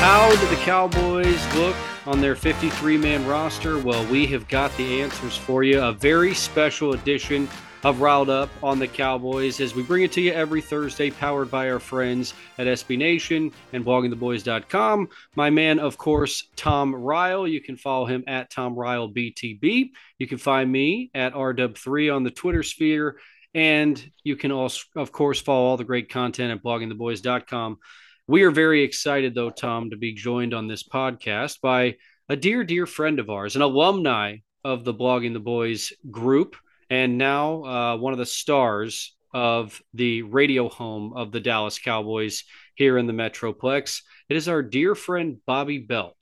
How do the Cowboys look on their 53-man roster? Well, we have got the answers for you. A very special edition of Ryled Up on the Cowboys as we bring it to you every Thursday, powered by our friends at SB Nation and bloggingtheboys.com. My man, of course, Tom Ryle. You can follow him at Tom Ryle BTB. You can find me at RW3 on the Twitter sphere. And you can also, of course, follow all the great content at bloggingtheboys.com. We are very excited, though, Tom, to be joined on this podcast by a dear, dear friend of ours, an alumni of the Blogging the Boys group, and now one of the stars of the radio home of the Dallas Cowboys here in the Metroplex. It is our dear friend Bobby Belt,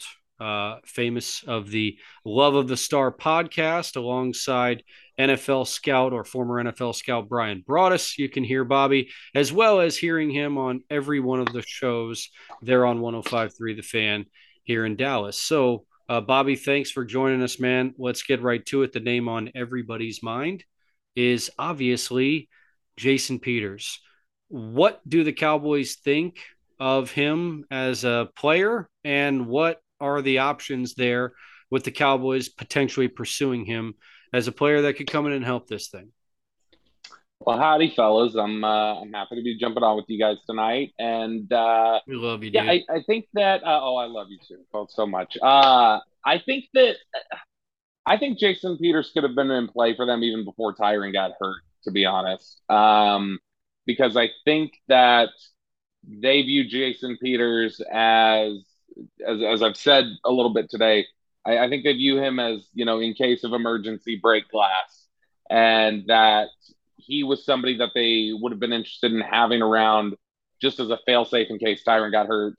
famous of the Love of the Star podcast, alongside NFL scout or former NFL scout Brian Broaddus. You can hear Bobby, as well as hearing him on every one of the shows there on 105.3 The Fan here in Dallas. So, Bobby, thanks for joining us, man. Let's get right to it. The name on everybody's mind is obviously Jason Peters. What do the Cowboys think of him as a player, and what are the options there with the Cowboys potentially pursuing him as a player that could come in and help this thing? Well, howdy, fellas. I'm happy to be jumping on with you guys tonight. And we love you, dude. Yeah, I think that I love you too, both so much. I think Jason Peters could have been in play for them even before Tyron got hurt, to be honest, because I think that they view Jason Peters as I've said a little bit today. I think they view him as, you know, in case of emergency, break glass, and that he was somebody that they would have been interested in having around just as a fail-safe in case Tyron got hurt,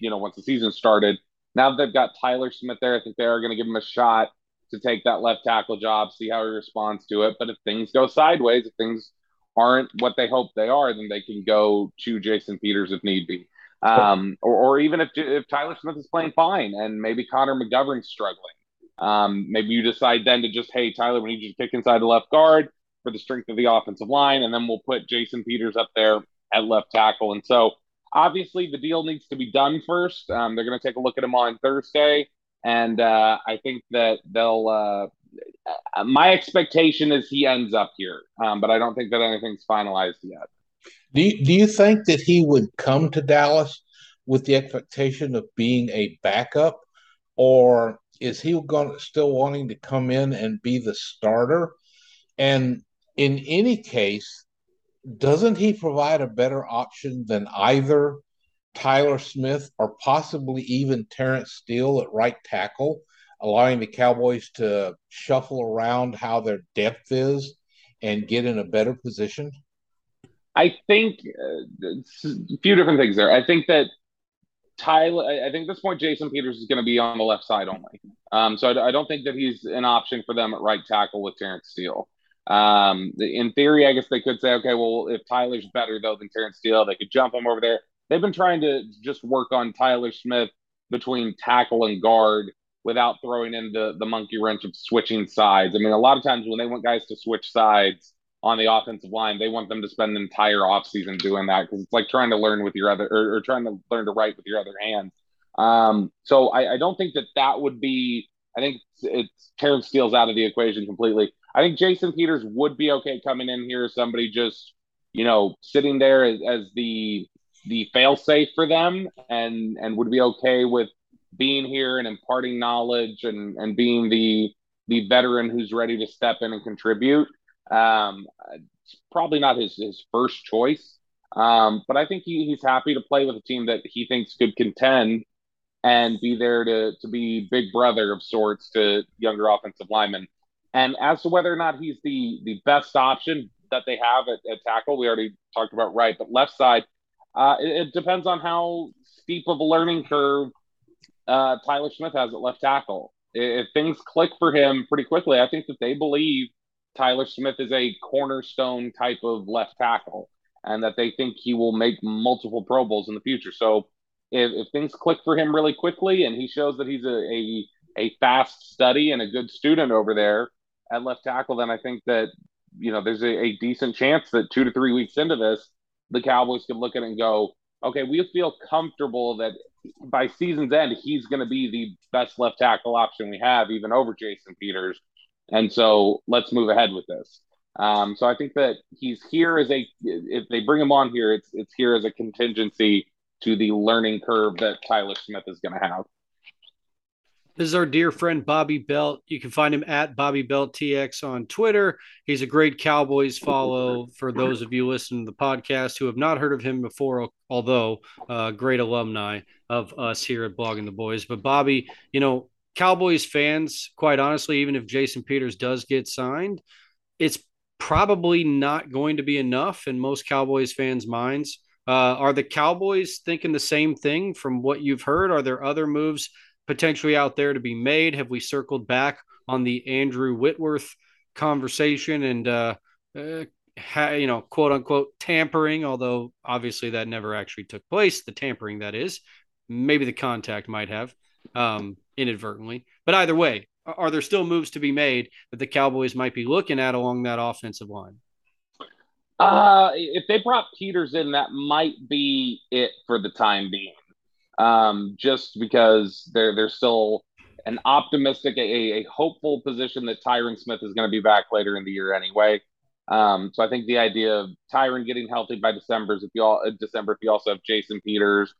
once the season started. Now that they've got Tyler Smith there, I think they are going to give him a shot to take that left tackle job, see how he responds to it. But if things go sideways, if things aren't what they hope they are, then they can go to Jason Peters if need be. Or even if Tyler Smith is playing fine and maybe Connor McGovern's struggling, maybe you decide then to just, hey, Tyler, we need you to kick inside the left guard for the strength of the offensive line, and then we'll put Jason Peters up there at left tackle. And so obviously the deal needs to be done first. They're going to take a look at him on Thursday, and I think that they'll my expectation is he ends up here, but I don't think that anything's finalized yet. Do you think that he would come to Dallas with the expectation of being a backup, or is he still wanting to come in and be the starter? And in any case, doesn't he provide a better option than either Tyler Smith or possibly even Terrence Steele at right tackle, allowing the Cowboys to shuffle around how their depth is and get in a better position? I think a few different things there. I think that at this point, Jason Peters is going to be on the left side only. So I don't think that he's an option for them at right tackle with Terrence Steele. In theory, I guess they could say, okay, well, if Tyler's better, though, than Terrence Steele, they could jump him over there. They've been trying to just work on Tyler Smith between tackle and guard without throwing in the monkey wrench of switching sides. I mean, a lot of times when they want guys to switch sides, on the offensive line. They want them to spend the entire offseason doing that, because it's like trying to learn with your other, or trying to learn to write with your other hand. So I don't think that would be, I think it's Terrence Steele's out of the equation completely. I think Jason Peters would be okay coming in here as somebody just, sitting there as the fail safe for them, and would be okay with being here and imparting knowledge and being the veteran who's ready to step in and contribute. It's probably not his first choice, but I think he's happy to play with a team that he thinks could contend and be there to be big brother of sorts to younger offensive linemen. And as to whether or not he's the best option that they have at tackle, we already talked about right, but left side, it depends on how steep of a learning curve Tyler Smith has at left tackle. If things click for him pretty quickly, I think that they believe Tyler Smith is a cornerstone type of left tackle, and that they think he will make multiple Pro Bowls in the future. So if things click for him really quickly and he shows that he's a fast study and a good student over there at left tackle, then I think that, there's a decent chance that 2 to 3 weeks into this, the Cowboys could look at it and go, okay, we feel comfortable that by season's end, he's going to be the best left tackle option we have, even over Jason Peters. And so let's move ahead with this. So I think that he's here if they bring him on here, it's here as a contingency to the learning curve that Tyler Smith is going to have. This is our dear friend, Bobby Belt. You can find him at Bobby Belt TX on Twitter. He's a great Cowboys follow for those of you listening to the podcast who have not heard of him before, although great alumni of us here at Blogging the Boys. But Bobby, Cowboys fans, quite honestly, even if Jason Peters does get signed, it's probably not going to be enough in most Cowboys fans' minds. Are the Cowboys thinking the same thing from what you've heard? Are there other moves potentially out there to be made? Have we circled back on the Andrew Whitworth conversation and, quote unquote tampering, although obviously that never actually took place, the tampering that is. Maybe the contact might have inadvertently, but either way, are there still moves to be made that the Cowboys might be looking at along that offensive line? If they brought Peters in, that might be it for the time being. Just because they're still an optimistic, a hopeful position that Tyron Smith is going to be back later in the year anyway. So I think the idea of Tyron getting healthy by December, if you also have Jason Peters,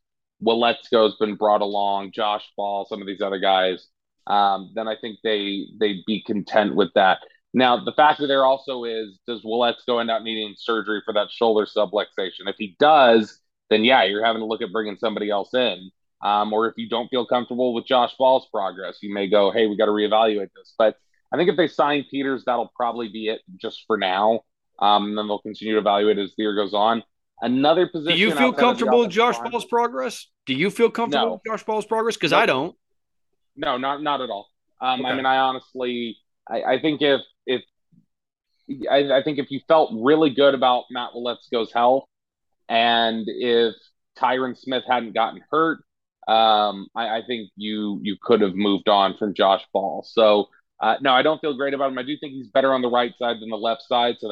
Waletzko has been brought along, Josh Ball, some of these other guys, then I think they'd be content with that. Now, the factor there also is, does Waletzko end up needing surgery for that shoulder subluxation? If he does, then yeah, you're having to look at bringing somebody else in. Or if you don't feel comfortable with Josh Ball's progress, you may go, hey, we got to reevaluate this. But I think if they sign Peters, that'll probably be it just for now. And then they'll continue to evaluate as the year goes on. Another position. Do you feel comfortable with Josh Ball's progress? No. With Josh Ball's progress? Because I don't. No, not at all. Okay. I mean, I think if you felt really good about Matt Waletzko's health, and if Tyron Smith hadn't gotten hurt, I think you could have moved on from Josh Ball. So, no, I don't feel great about him. I do think he's better on the right side than the left side, so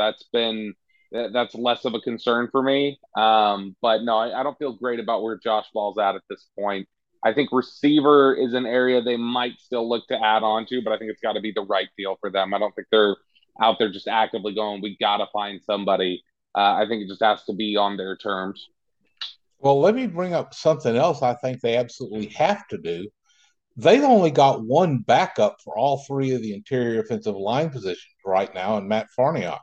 that's less of a concern for me. But, no, I don't feel great about where Josh Ball's at this point. I think receiver is an area they might still look to add on to, but I think it's got to be the right deal for them. I don't think they're out there just actively going, we got to find somebody. I think it just has to be on their terms. Well, let me bring up something else I think they absolutely have to do. They've only got one backup for all three of the interior offensive line positions right now in Matt Farniak.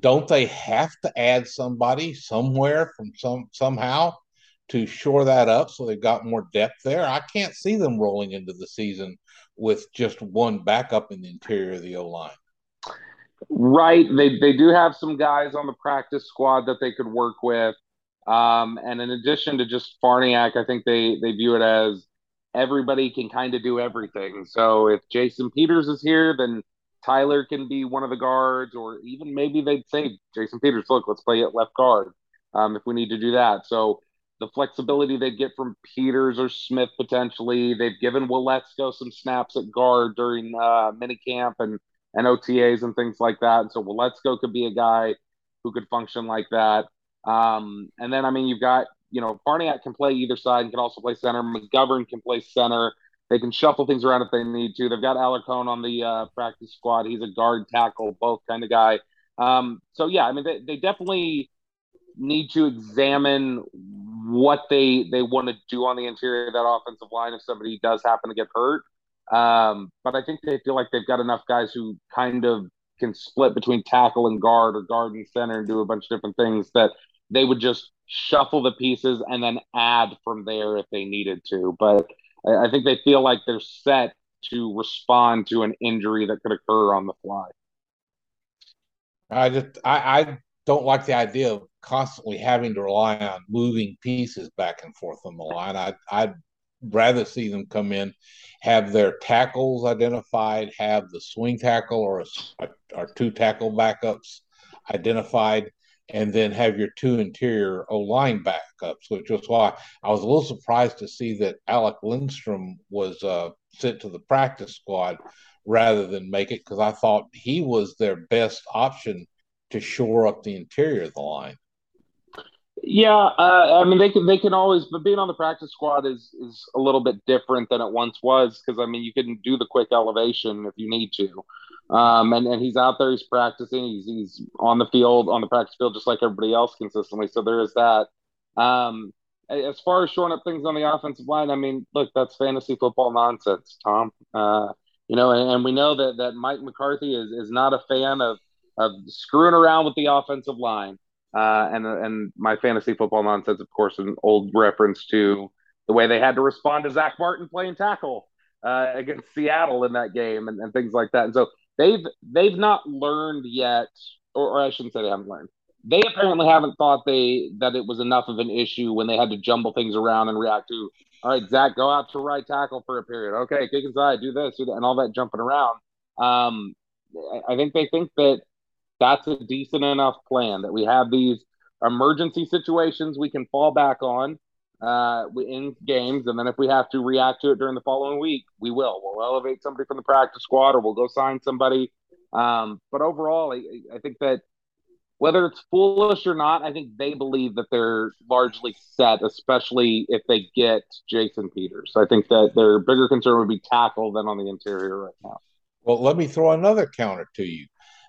Don't they have to add somebody somewhere from somehow to shore that up so they've got more depth there? I can't see them rolling into the season with just one backup in the interior of the O-line. Right. They do have some guys on the practice squad that they could work with. And in addition to just Farniak, I think they view it as everybody can kind of do everything. So if Jason Peters is here, then Tyler can be one of the guards, or even maybe they'd say, Jason Peters, look, let's play at left guard if we need to do that. So the flexibility they get from Peters or Smith potentially, they've given Waletzko some snaps at guard during minicamp and and OTAs and things like that. And so Waletzko could be a guy who could function like that. And then, I mean, you've got, you know, Farniak can play either side and can also play center. McGovern can play center. They can shuffle things around if they need to. They've got Alarcon on the practice squad. He's a guard, tackle, both kind of guy. So, yeah, I mean, they definitely need to examine what they want to do on the interior of that offensive line if somebody does happen to get hurt. But I think they feel like they've got enough guys who kind of can split between tackle and guard or guard and center and do a bunch of different things that they would just shuffle the pieces and then add from there if they needed to. But I think they feel like they're set to respond to an injury that could occur on the fly. I don't like the idea of constantly having to rely on moving pieces back and forth on the line. I'd rather see them come in, have their tackles identified, have the swing tackle or two tackle backups identified, and then have your two interior O-line backups, which was why I was a little surprised to see that Alec Lindstrom was sent to the practice squad rather than make it, because I thought he was their best option to shore up the interior of the line. Yeah, I mean, they can always, but being on the practice squad is a little bit different than it once was, because, I mean, you can do the quick elevation if you need to. And he's out there, he's practicing, he's on the field, on the practice field, just like everybody else consistently. So there is that. As far as shoring up things on the offensive line, I mean, look, that's fantasy football nonsense, Tom. You know, and we know that Mike McCarthy is not a fan of screwing around with the offensive line. And my fantasy football nonsense, of course, an old reference to the way they had to respond to Zach Martin playing tackle against Seattle in that game and things like that. And so they've not learned yet, or I shouldn't say they haven't learned. They apparently haven't thought that it was enough of an issue when they had to jumble things around and react to, all right, Zach, go out to right tackle for a period. Okay, kick inside, do this, do that, and all that jumping around. I think they think that that's a decent enough plan, that we have these emergency situations we can fall back on in games, and then if we have to react to it during the following week, we will. We'll elevate somebody from the practice squad or we'll go sign somebody. But overall, I think that whether it's foolish or not, I think they believe that they're largely set, especially if they get Jason Peters. I think that their bigger concern would be tackle than on the interior right now. Well, let me throw another counter to you.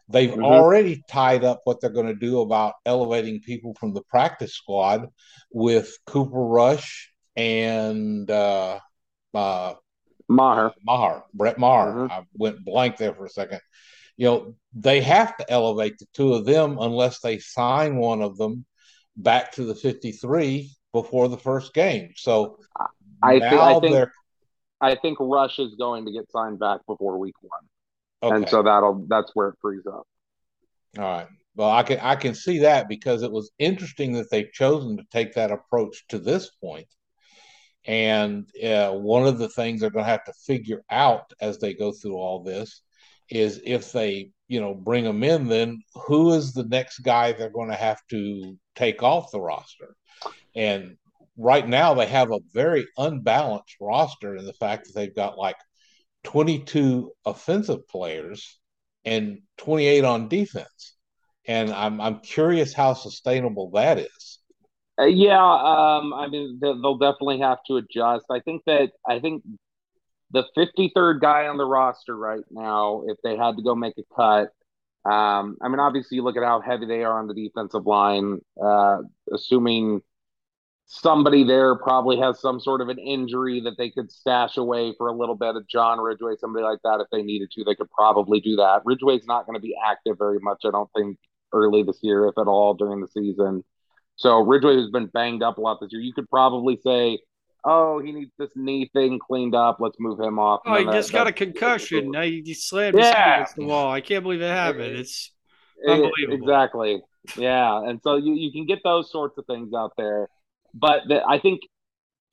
They've already tied up what they're going to do about elevating people from the practice squad with Cooper Rush and Maher, Brett Maher. Mm-hmm. I went blank there for a second. You know, they have to elevate the two of them unless they sign one of them back to the 53 before the first game. So I think Rush is going to get signed back before week one. Okay. And so that's where it frees up. All right. Well, I can see that, because it was interesting that they've chosen to take that approach to this point. And one of the things they're going to have to figure out as they go through all this is, if they, you know, bring them in, then who is the next guy they're going to have to take off the roster? And right now they have a very unbalanced roster in the fact that they've got like 22 offensive players and 28 on defense, and I'm curious how sustainable that is. I mean, they'll definitely have to adjust. I think the 53rd guy on the roster right now, if they had to go make a cut, I mean, obviously you look at how heavy they are on the defensive line. Assuming somebody there probably has some sort of an injury that they could stash away for a little bit, of John Ridgeway, somebody like that. If they needed to, they could probably do that. Ridgeway's not going to be active very much, I don't think, early this year, if at all, during the season. So Ridgeway has been banged up a lot this year. You could probably say, oh, he needs this knee thing cleaned up, let's move him off. Oh, he just got a concussion. Now you slammed his head against the wall. I can't believe it happened. It's unbelievable. Exactly. Yeah. And so you can get those sorts of things out there. But I think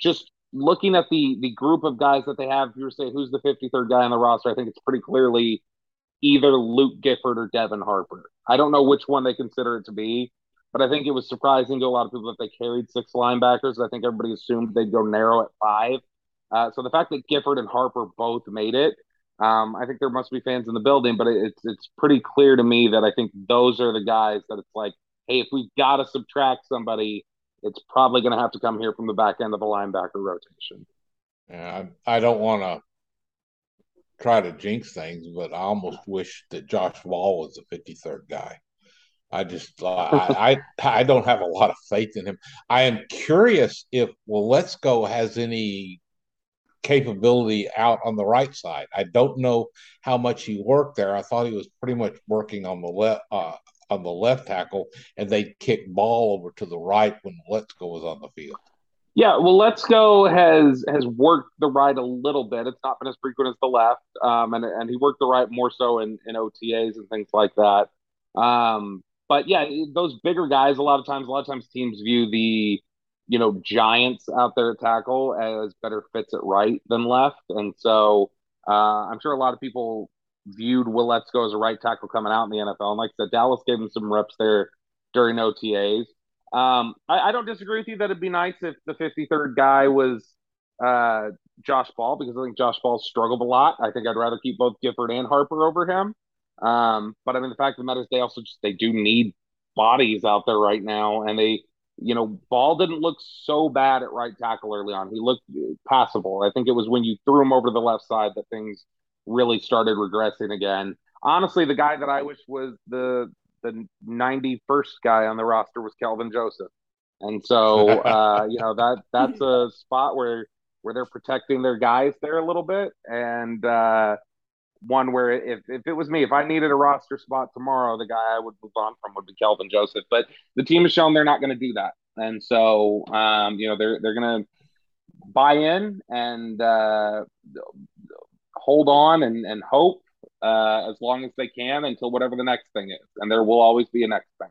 just looking at the group of guys that they have, if you were to say who's the 53rd guy on the roster, I think it's pretty clearly either Luke Gifford or Devin Harper. I don't know which one they consider it to be, but I think it was surprising to a lot of people that they carried six linebackers. I think everybody assumed they'd go narrow at five. So the fact that Gifford and Harper both made it I think there must be fans in the building, but it's pretty clear to me that I think those are the guys that it's like, hey, if we got to subtract somebody, it's probably going to have to come here from the back end of the linebacker rotation. Yeah, I don't want to try to jinx things, but I almost wish that Josh Ball was the 53rd guy. I just I don't have a lot of faith in him. I am curious if Waletzko has any capability out on the right side. I don't know how much he worked there. I thought he was pretty much working on the left tackle, and they kicked Ball over to the right when Waletzko was on the field. Yeah, Waletzko has worked the right a little bit. It's not been as frequent as the left, and he worked the right more so in OTAs and things like that. But yeah, those bigger guys, a lot of times teams view the, you know, giants out there at tackle as better fits at right than left. And so I'm sure a lot of people viewed Waletzko as a right tackle coming out in the NFL. And like I said, Dallas gave him some reps there during OTAs. I don't disagree with you that it'd be nice if the 53rd guy was Josh Ball, because I think Josh Ball struggled a lot. I think I'd rather keep both Gifford and Harper over him. But I mean, the fact of the matter is they do need bodies out there right now. And they, you know, Ball didn't look so bad at right tackle early on. He looked passable. I think it was when you threw him over to the left side that things really started regressing again. Honestly, the guy that I wish was the 91st guy on the roster was Kelvin Joseph. And so, you know, that's a spot where they're protecting their guys there a little bit. And, one where if it was me, if I needed a roster spot tomorrow, the guy I would move on from would be Kelvin Joseph. But the team has shown they're not going to do that. And so, you know, they're going to buy in and hold on and hope as long as they can until whatever the next thing is. And there will always be a next thing.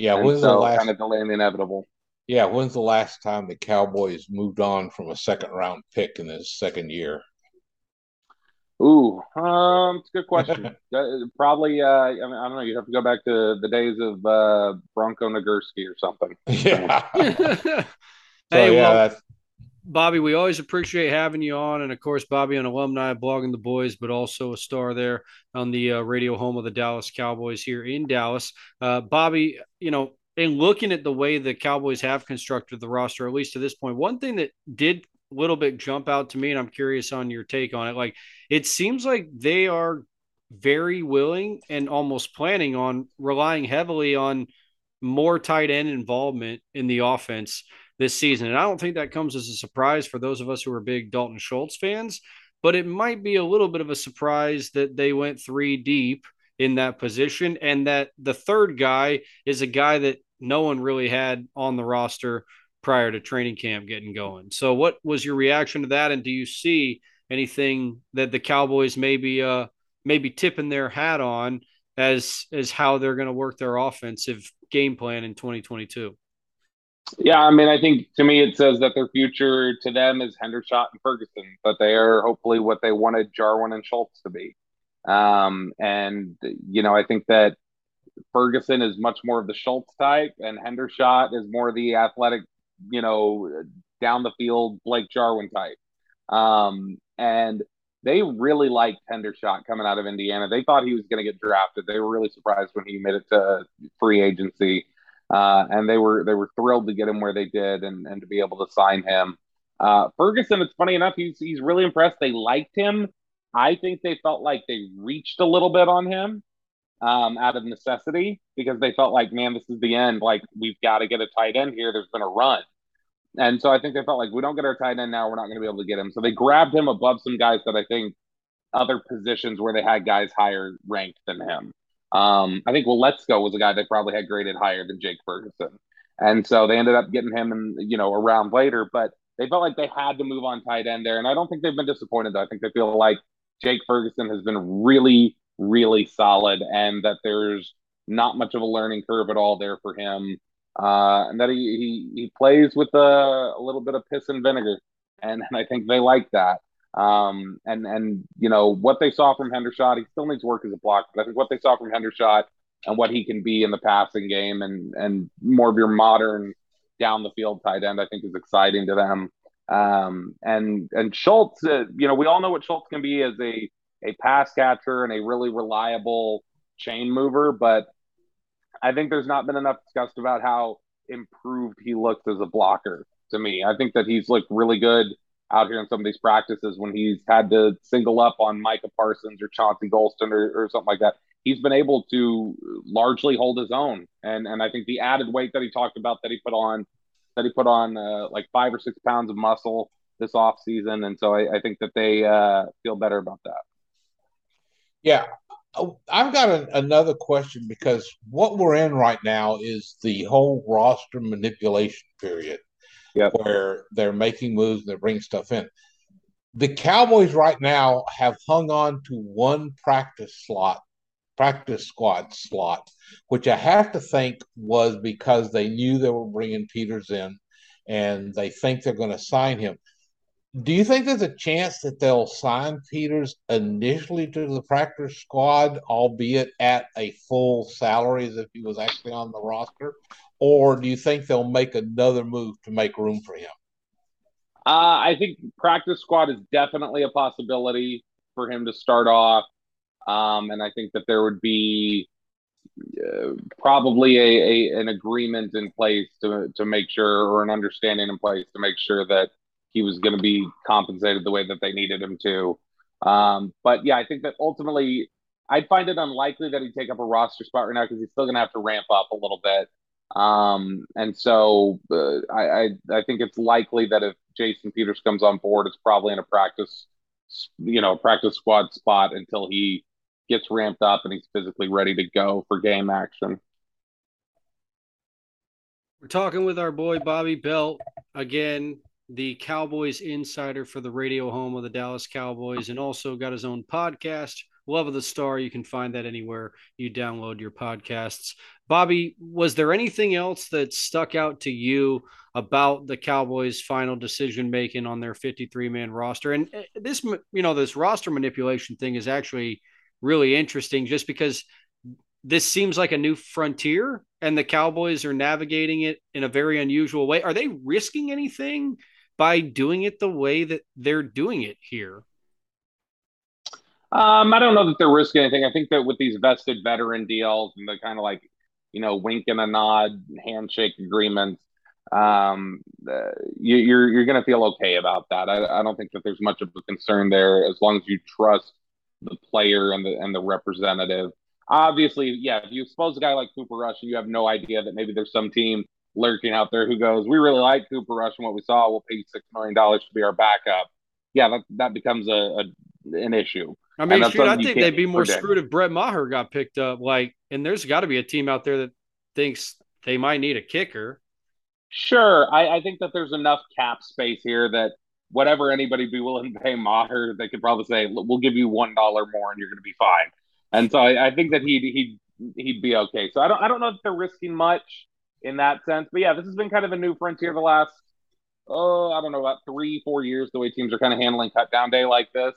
Yeah, when's the last time the Cowboys moved on from a second-round pick in his second year? Ooh, it's a good question. Probably, I don't know, you'd have to go back to the days of Bronco Nagurski or something. Yeah. That's... Bobby, we always appreciate having you on. And, of course, Bobby, an alumni of Blogging the Boys, but also a star there on the radio home of the Dallas Cowboys here in Dallas. Bobby, you know, in looking at the way the Cowboys have constructed the roster, at least to this point, one thing that did a little bit jump out to me, and I'm curious on your take on it, like it seems like they are very willing and almost planning on relying heavily on more tight end involvement in the offense this season. And I don't think that comes as a surprise for those of us who are big Dalton Schultz fans, but it might be a little bit of a surprise that they went three deep in that position and that the third guy is a guy that no one really had on the roster prior to training camp getting going. So what was your reaction to that? And do you see anything that the Cowboys maybe tipping their hat on as how they're going to work their offensive game plan in 2022? Yeah, I mean, I think to me it says that their future to them is Hendershot and Ferguson, but they are hopefully what they wanted Jarwin and Schultz to be. And, you know, I think that Ferguson is much more of the Schultz type and Hendershot is more the athletic, you know, down the field Blake Jarwin type. And they really liked Hendershot coming out of Indiana. They thought he was going to get drafted. They were really surprised when he made it to free agency. And they were thrilled to get him where they did and to be able to sign him. Ferguson, it's funny enough, he's really impressed. They liked him. I think they felt like they reached a little bit on him out of necessity because they felt like, man, this is the end. Like, we've got to get a tight end here. There's been a run. And so I think they felt like we don't get our tight end now, we're not going to be able to get him. So they grabbed him above some guys that I think other positions where they had guys higher ranked than him. I think Waletzko was a guy they probably had graded higher than Jake Ferguson. And so they ended up getting him in, you know, a round later, but they felt like they had to move on tight end there. And I don't think they've been disappointed, though. I think they feel like Jake Ferguson has been really, really solid, and that there's not much of a learning curve at all there for him. And that he plays with a little bit of piss and vinegar, and I think they like that. And you know, what they saw from Hendershot, he still needs work as a blocker, but I think what they saw from Hendershot and what he can be in the passing game and more of your modern down-the-field tight end, I think is exciting to them. And Schultz, you know, we all know what Schultz can be as a pass catcher and a really reliable chain mover, but I think there's not been enough discussed about how improved he looks as a blocker to me. I think that he's looked really good out here in some of these practices when he's had to single up on Micah Parsons or Chauncey Golston or something like that. He's been able to largely hold his own. And I think the added weight that he talked about that he put on like 5 or 6 pounds of muscle this off season. And so I think that they feel better about that. Yeah. I've got another question, because what we're in right now is the whole roster manipulation period, yep, where they're making moves and they bring stuff in. The Cowboys right now have hung on to one practice squad slot, which I have to think was because they knew they were bringing Peters in and they think they're going to sign him. Do you think there's a chance that they'll sign Peters initially to the practice squad, albeit at a full salary as if he was actually on the roster? Or do you think they'll make another move to make room for him? I think practice squad is definitely a possibility for him to start off. And I think that there would be probably an agreement in place to make sure, or an understanding in place to make sure that he was going to be compensated the way that they needed him to. But yeah, I think that ultimately I'd find it unlikely that he'd take up a roster spot right now, because he's still going to have to ramp up a little bit. And so I think it's likely that if Jason Peters comes on board, it's probably in a practice squad spot until he gets ramped up and he's physically ready to go for game action. We're talking with our boy, Bobby Belt, again, the Cowboys insider for the radio home of the Dallas Cowboys, and also got his own podcast, Love of the Star. You can find that anywhere you download your podcasts. Bobby, was there anything else that stuck out to you about the Cowboys' final decision-making on their 53-man roster? And this, you know, this roster manipulation thing is actually really interesting, just because this seems like a new frontier and the Cowboys are navigating it in a very unusual way. Are they risking anything by doing it the way that they're doing it here? I don't know that they're risking anything. I think that with these vested veteran deals and the kind of like, you know, wink and a nod handshake agreements, you're going to feel okay about that. I don't think that there's much of a concern there, as long as you trust the player and the representative. Obviously, yeah, if you expose a guy like Cooper Rush, and you have no idea that maybe there's some team lurking out there who goes, we really like Cooper Rush and what we saw, we'll pay you $6 million to be our backup. Yeah, that becomes an issue. I mean, I think they'd be more screwed if Brett Maher got picked up. Like, and there's got to be a team out there that thinks they might need a kicker. Sure. I think that there's enough cap space here that whatever anybody be willing to pay Maher, they could probably say, we'll give you $1 more and you're going to be fine. And so I think that he'd be okay. So I don't know if they're risking much in that sense. But yeah, this has been kind of a new frontier the last, I don't know, about 3-4 years, the way teams are kind of handling cut down day like this.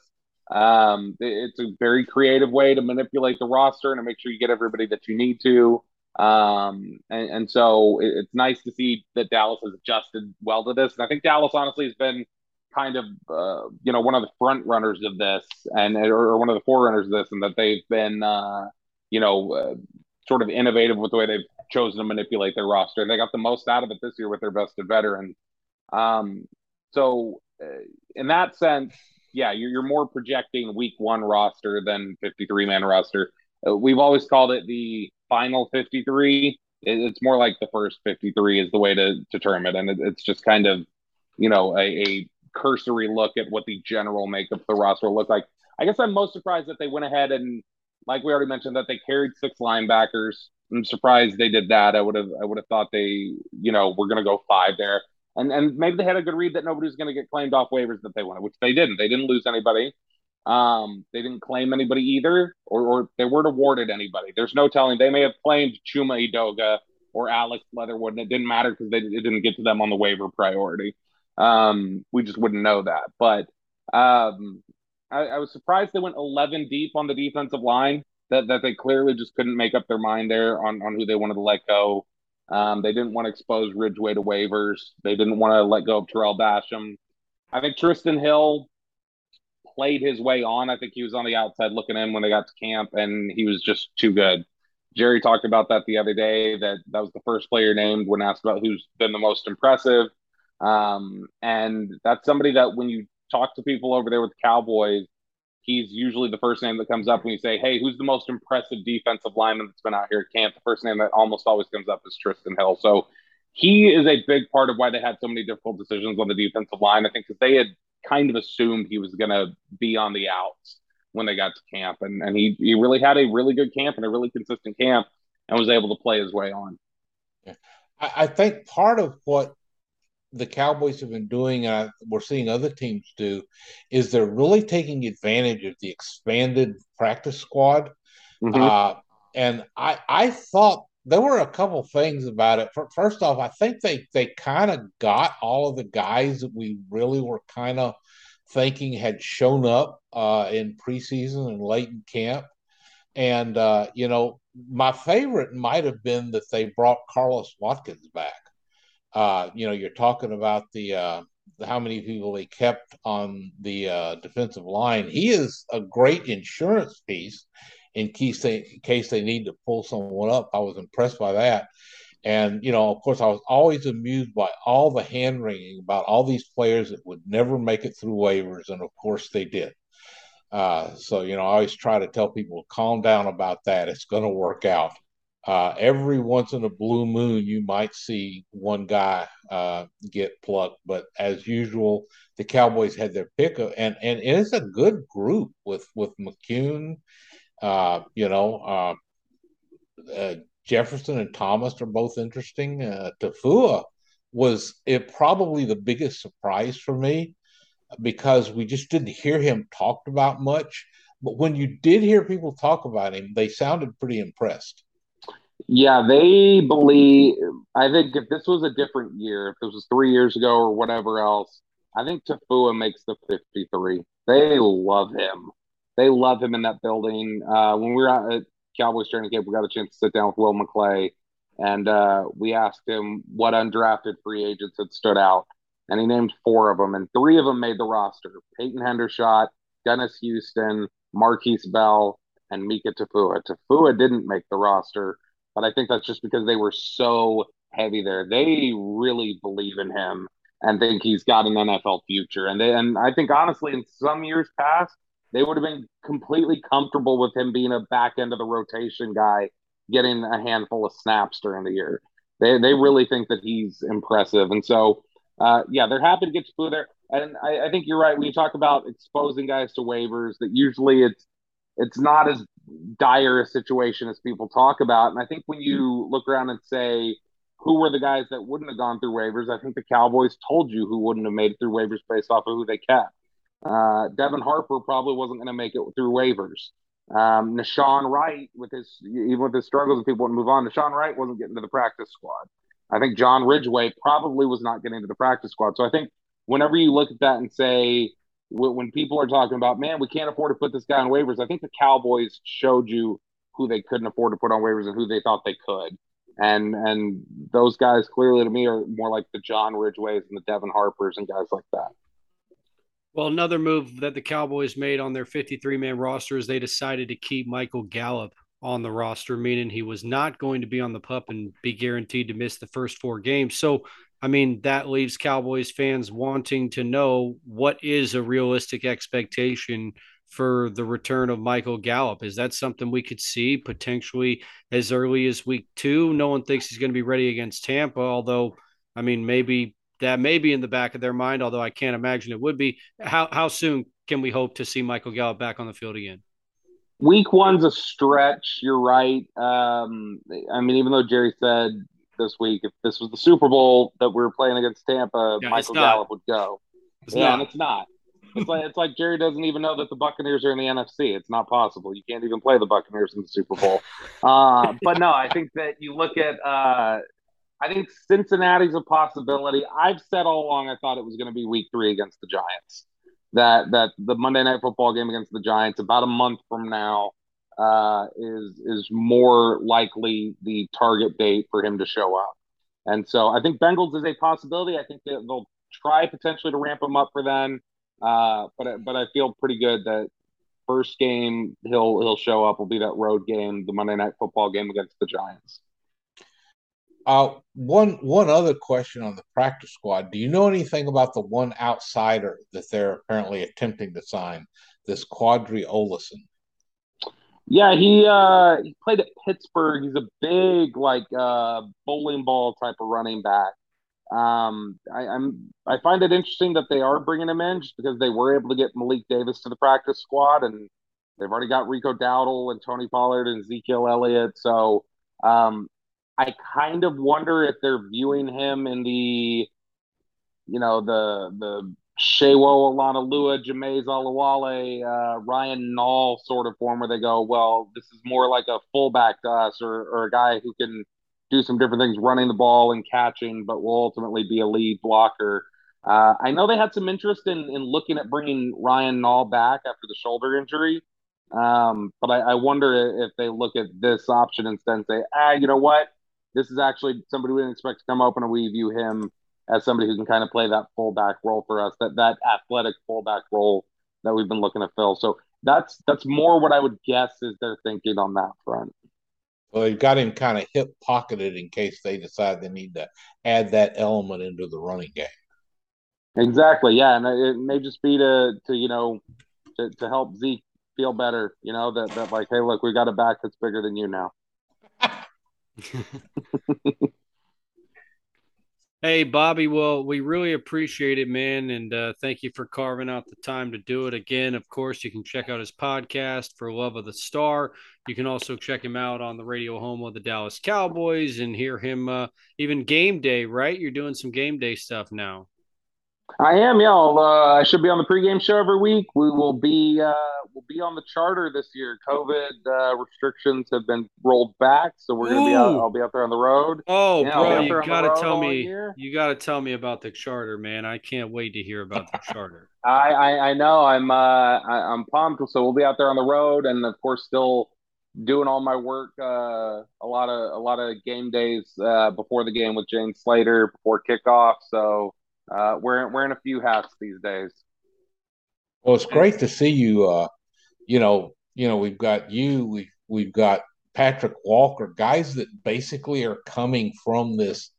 It's a very creative way to manipulate the roster and to make sure you get everybody that you need to. And so it's nice to see that Dallas has adjusted well to this. And I think Dallas honestly has been kind of, you know, one of the front runners of this, and or one of the forerunners of this, and that they've been, sort of innovative with the way they've chosen to manipulate their roster. And they got the most out of it this year with their vested veterans. So in that sense, yeah, you're more projecting week one roster than 53-man roster. We've always called it the final 53. It's more like the first 53 is the way to term it. And it's just kind of, you know, a cursory look at what the general makeup of the roster looks like. I guess I'm most surprised that they went ahead and, like we already mentioned, that they carried 6 linebackers. I'm surprised they did that. I would have thought they, you know, were going to go 5 there. And maybe they had a good read that nobody's going to get claimed off waivers that they wanted, which they didn't. They didn't lose anybody. They didn't claim anybody either, or they weren't awarded anybody. There's no telling. They may have claimed Chuma Edoga or Alex Leatherwood, and it didn't matter because it didn't get to them on the waiver priority. We just wouldn't know that. But I was surprised they went 11 deep on the defensive line, that they clearly just couldn't make up their mind there on who they wanted to let go. They didn't want to expose Ridgeway to waivers. They didn't want to let go of Terrell Basham. I think Tristan Hill played his way on. I think he was on the outside looking in when they got to camp, and he was just too good. Jerry talked about that the other day, that was the first player named when asked about who's been the most impressive. And that's somebody that when you talk to people over there with the Cowboys, he's usually the first name that comes up when you say, hey, who's the most impressive defensive lineman that's been out here at camp? The first name that almost always comes up is Tristan Hill. So he is a big part of why they had so many difficult decisions on the defensive line. I think because they had kind of assumed he was going to be on the outs when they got to camp. And he really had a really good camp and a really consistent camp and was able to play his way on. Yeah. I think part of what the Cowboys have been doing, and we're seeing other teams do, is they're really taking advantage of the expanded practice squad. Mm-hmm. And I thought there were a couple things about it. First off, I think they kind of got all of the guys that we really were kind of thinking had shown up in preseason and late in camp. And, my favorite might have been that they brought Carlos Watkins back. You're talking about how many people he kept on the defensive line. He is a great insurance piece in case they need to pull someone up. I was impressed by that. And, of course, I was always amused by all the hand-wringing about all these players that would never make it through waivers, and, of course, they did. I always try to tell people, calm down about that. It's going to work out. Every once in a blue moon, you might see one guy get plucked. But as usual, the Cowboys had their pick of, and it's a good group with McCune. Jefferson and Thomas are both interesting. Tafua was probably the biggest surprise for me because we just didn't hear him talked about much. But when you did hear people talk about him, they sounded pretty impressed. Yeah, they believe – I think if this was a different year, if this was 3 years ago or whatever else, I think Tafua makes the 53. They love him. They love him in that building. When we were out at Cowboys training camp, we got a chance to sit down with Will McClay, and we asked him what undrafted free agents had stood out, and he named four of them, and three of them made the roster: Peyton Hendershot, Dennis Houston, Marquise Bell, and Mika Tafua. Tafua didn't make the roster. But I think that's just because they were so heavy there. They really believe in him and think he's got an NFL future. And I think, honestly, in some years past, they would have been completely comfortable with him being a back end of the rotation guy, getting a handful of snaps during the year. They really think that he's impressive. And so, they're happy to get to Tafua there. And I think you're right. When you talk about exposing guys to waivers, that usually it's not as dire a situation as people talk about. And I think when you look around and say, who were the guys that wouldn't have gone through waivers? I think the Cowboys told you who wouldn't have made it through waivers based off of who they kept. Devin Harper probably wasn't going to make it through waivers. Nashawn Wright, even with his struggles and people wouldn't move on, Nashawn Wright wasn't getting to the practice squad. I think John Ridgeway probably was not getting to the practice squad. So I think whenever you look at that and say, when people are talking about, man, we can't afford to put this guy on waivers, I think the Cowboys showed you who they couldn't afford to put on waivers and who they thought they could. And those guys clearly to me are more like the John Ridgeways and the Devin Harpers and guys like that. Well, another move that the Cowboys made on their 53-man roster is they decided to keep Michael Gallup on the roster, meaning he was not going to be on the PUP and be guaranteed to miss the first four games. So, I mean, that leaves Cowboys fans wanting to know what is a realistic expectation for the return of Michael Gallup. Is that something we could see potentially as early as week 2? No one thinks he's going to be ready against Tampa, although, I mean, maybe that may be in the back of their mind, although I can't imagine it would be. How soon can we hope to see Michael Gallup back on the field again? Week 1's a stretch. You're right. I mean, even though Jerry said this week, if this was the Super Bowl that we were playing against Tampa, Michael Gallup would go. It's not. It's like Jerry doesn't even know that the Buccaneers are in the NFC. It's not possible. You can't even play the Buccaneers in the Super Bowl. But no, I think that you look at I think Cincinnati's a possibility. I've said all along I thought it was going to be Week 3 against the Giants. That the Monday Night Football game against the Giants about a month from now is more likely the target date for him to show up. And so I think Bengals is a possibility. I think that they'll try potentially to ramp him up for then. But I feel pretty good that first game he'll show up will be that road game, the Monday Night Football game against the Giants. One other question on the practice squad. Do you know anything about the one outsider that they're apparently attempting to sign, this Quadri Olesen? Yeah, he played at Pittsburgh. He's a big, bowling ball type of running back. I find it interesting that they are bringing him in just because they were able to get Malik Davis to the practice squad, and they've already got Rico Dowdle and Tony Pollard and Ezekiel Elliott. So I kind of wonder if they're viewing him in the, the Shewo Olanoluwa, Jameis Olawale, Ryan Nall sort of form where they go, well, this is more like a fullback to us or a guy who can do some different things, running the ball and catching, but will ultimately be a lead blocker. I know they had some interest in looking at bringing Ryan Nall back after the shoulder injury. But I wonder if they look at this option instead and say, you know what? This is actually somebody we didn't expect to come open, and we view him as somebody who can kind of play that fullback role for us, that athletic fullback role that we've been looking to fill. So that's more what I would guess is their thinking on that front. Well, they've got him kind of hip-pocketed in case they decide they need to add that element into the running game. Exactly, yeah, and it may just be to help Zeke feel better, that like, hey, look, we got a back that's bigger than you now. Hey, Bobby, well, we really appreciate it, man, and thank you for carving out the time to do it. Again, of course, you can check out his podcast for Love of the Star. You can also check him out on the radio home of the Dallas Cowboys and hear him even game day, right? You're doing some game day stuff now. I am, y'all. I should be on the pregame show every week. We will be we'll be on the charter this year. COVID restrictions have been rolled back, so we're going to be out. I'll be out there on the road. Oh, yeah, bro, you gotta tell me. You gotta tell me about the charter, man. I can't wait to hear about the charter. I know. I'm pumped. So we'll be out there on the road, and of course, still doing all my work. A lot of game days before the game with Jane Slater before kickoff. So. Wearing a few hats these days. Well, it's great to see you. We've got you. We've got Patrick Walker, guys that basically are coming from this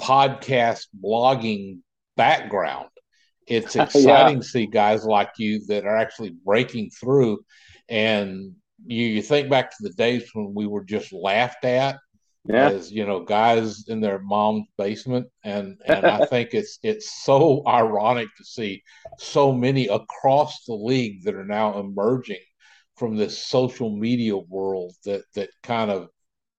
podcast blogging background. It's exciting to see guys like you that are actually breaking through. And you think back to the days when we were just laughed at. Yeah. As guys in their mom's basement, and I think it's so ironic to see so many across the league that are now emerging from this social media world that kind of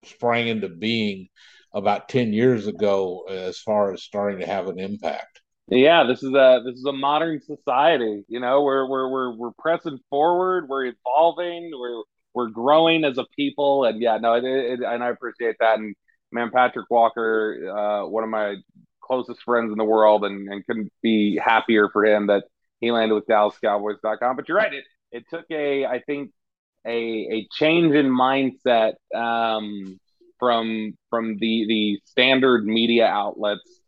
sprang into being about 10 years ago as far as starting to have an impact. Yeah, this is a modern society. We're pressing forward, we're evolving, we're growing as a people, and and I appreciate that. And man, Patrick Walker, one of my closest friends in the world, and couldn't be happier for him that he landed with DallasCowboys.com. But you're right, it took a change in mindset from the standard media outlets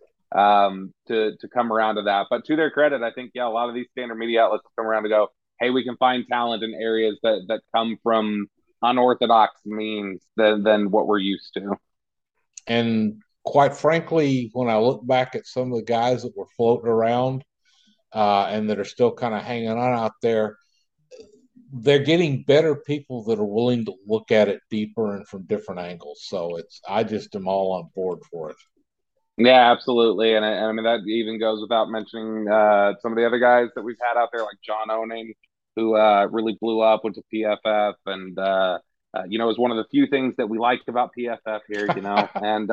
to come around to that. But to their credit, I think a lot of these standard media outlets have come around to go, hey, we can find talent in areas that come from unorthodox means than what we're used to. And quite frankly, when I look back at some of the guys that were floating around and that are still kind of hanging on out there, they're getting better people that are willing to look at it deeper and from different angles. So I just am all on board for it. Yeah, absolutely. And I mean, that even goes without mentioning some of the other guys that we've had out there, like John Oening, who really blew up, went to PFF. And, it was one of the few things that we liked about PFF here, And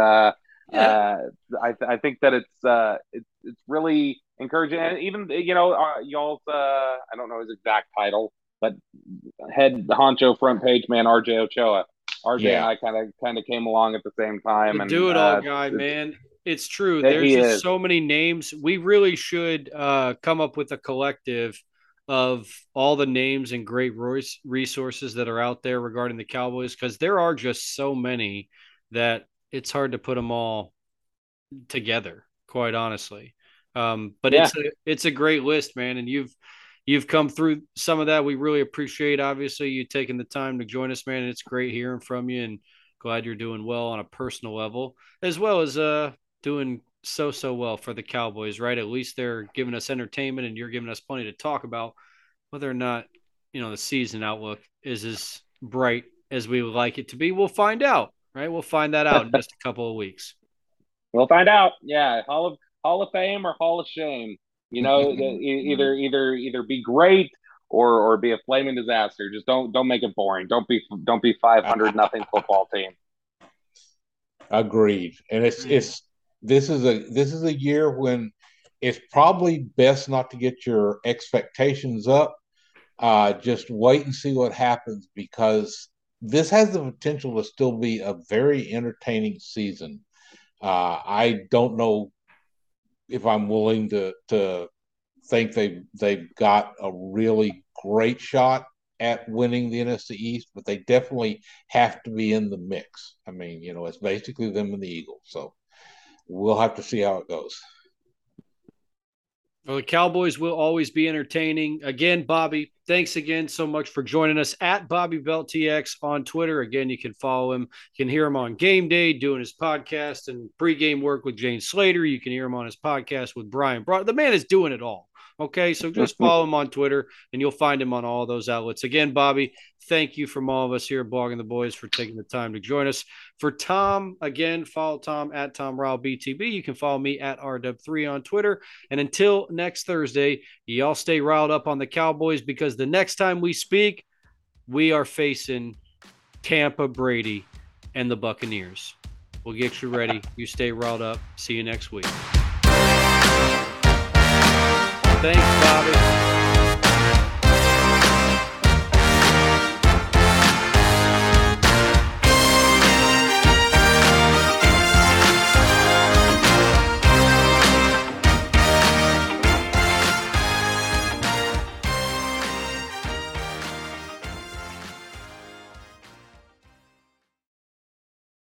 I think that it's really encouraging. And even, you know, y'all's, I don't know his exact title, but head honcho front page man, RJ Ochoa. And I kind of came along at the same time. And do it all guy, man. It's true. There's just so many names. We really should come up with a collective of all the names and great resources that are out there regarding the Cowboys, because there are just so many that it's hard to put them all together, quite honestly. It's a great list, man. And you've come through some of that. We really appreciate, obviously, you taking the time to join us, man. And it's great hearing from you, and glad you're doing well on a personal level, as well as doing so well for the Cowboys, right? At least they're giving us entertainment, and you're giving us plenty to talk about. Whether or not, you know, the season outlook is as bright as we would like it to be, we'll find out, right? We'll find that out in just a couple of weeks. We'll find out. Yeah. Hall of Fame or Hall of Shame. You know, either be great or be a flaming disaster. Just don't make it boring. Don't be 500 nothing football team. Agreed. And this is a year when it's probably best not to get your expectations up. Just wait and see what happens, because this has the potential to still be a very entertaining season. I don't know if I'm willing to think they've got a really great shot at winning the NFC East, but they definitely have to be in the mix. I mean, you know, it's basically them and the Eagles, so we'll have to see how it goes. Well, the Cowboys will always be entertaining. Again, Bobby, thanks again so much for joining us at Bobby Belt TX on Twitter. Again, you can follow him. You can hear him on Game Day doing his podcast and pregame work with Jane Slater. You can hear him on his podcast with Brian Broaddus. The man is doing it all. Okay, so just follow him on Twitter, and you'll find him on all those outlets. Again, Bobby, thank you from all of us here at Blogging the Boys for taking the time to join us. For Tom, again, follow Tom at Tom Ryle BTB. You can follow me at RW3 on Twitter. And until next Thursday, y'all stay riled up on the Cowboys, because the next time we speak, we are facing Tampa Brady and the Buccaneers. We'll get you ready. You stay riled up. See you next week. Thanks, Bobby.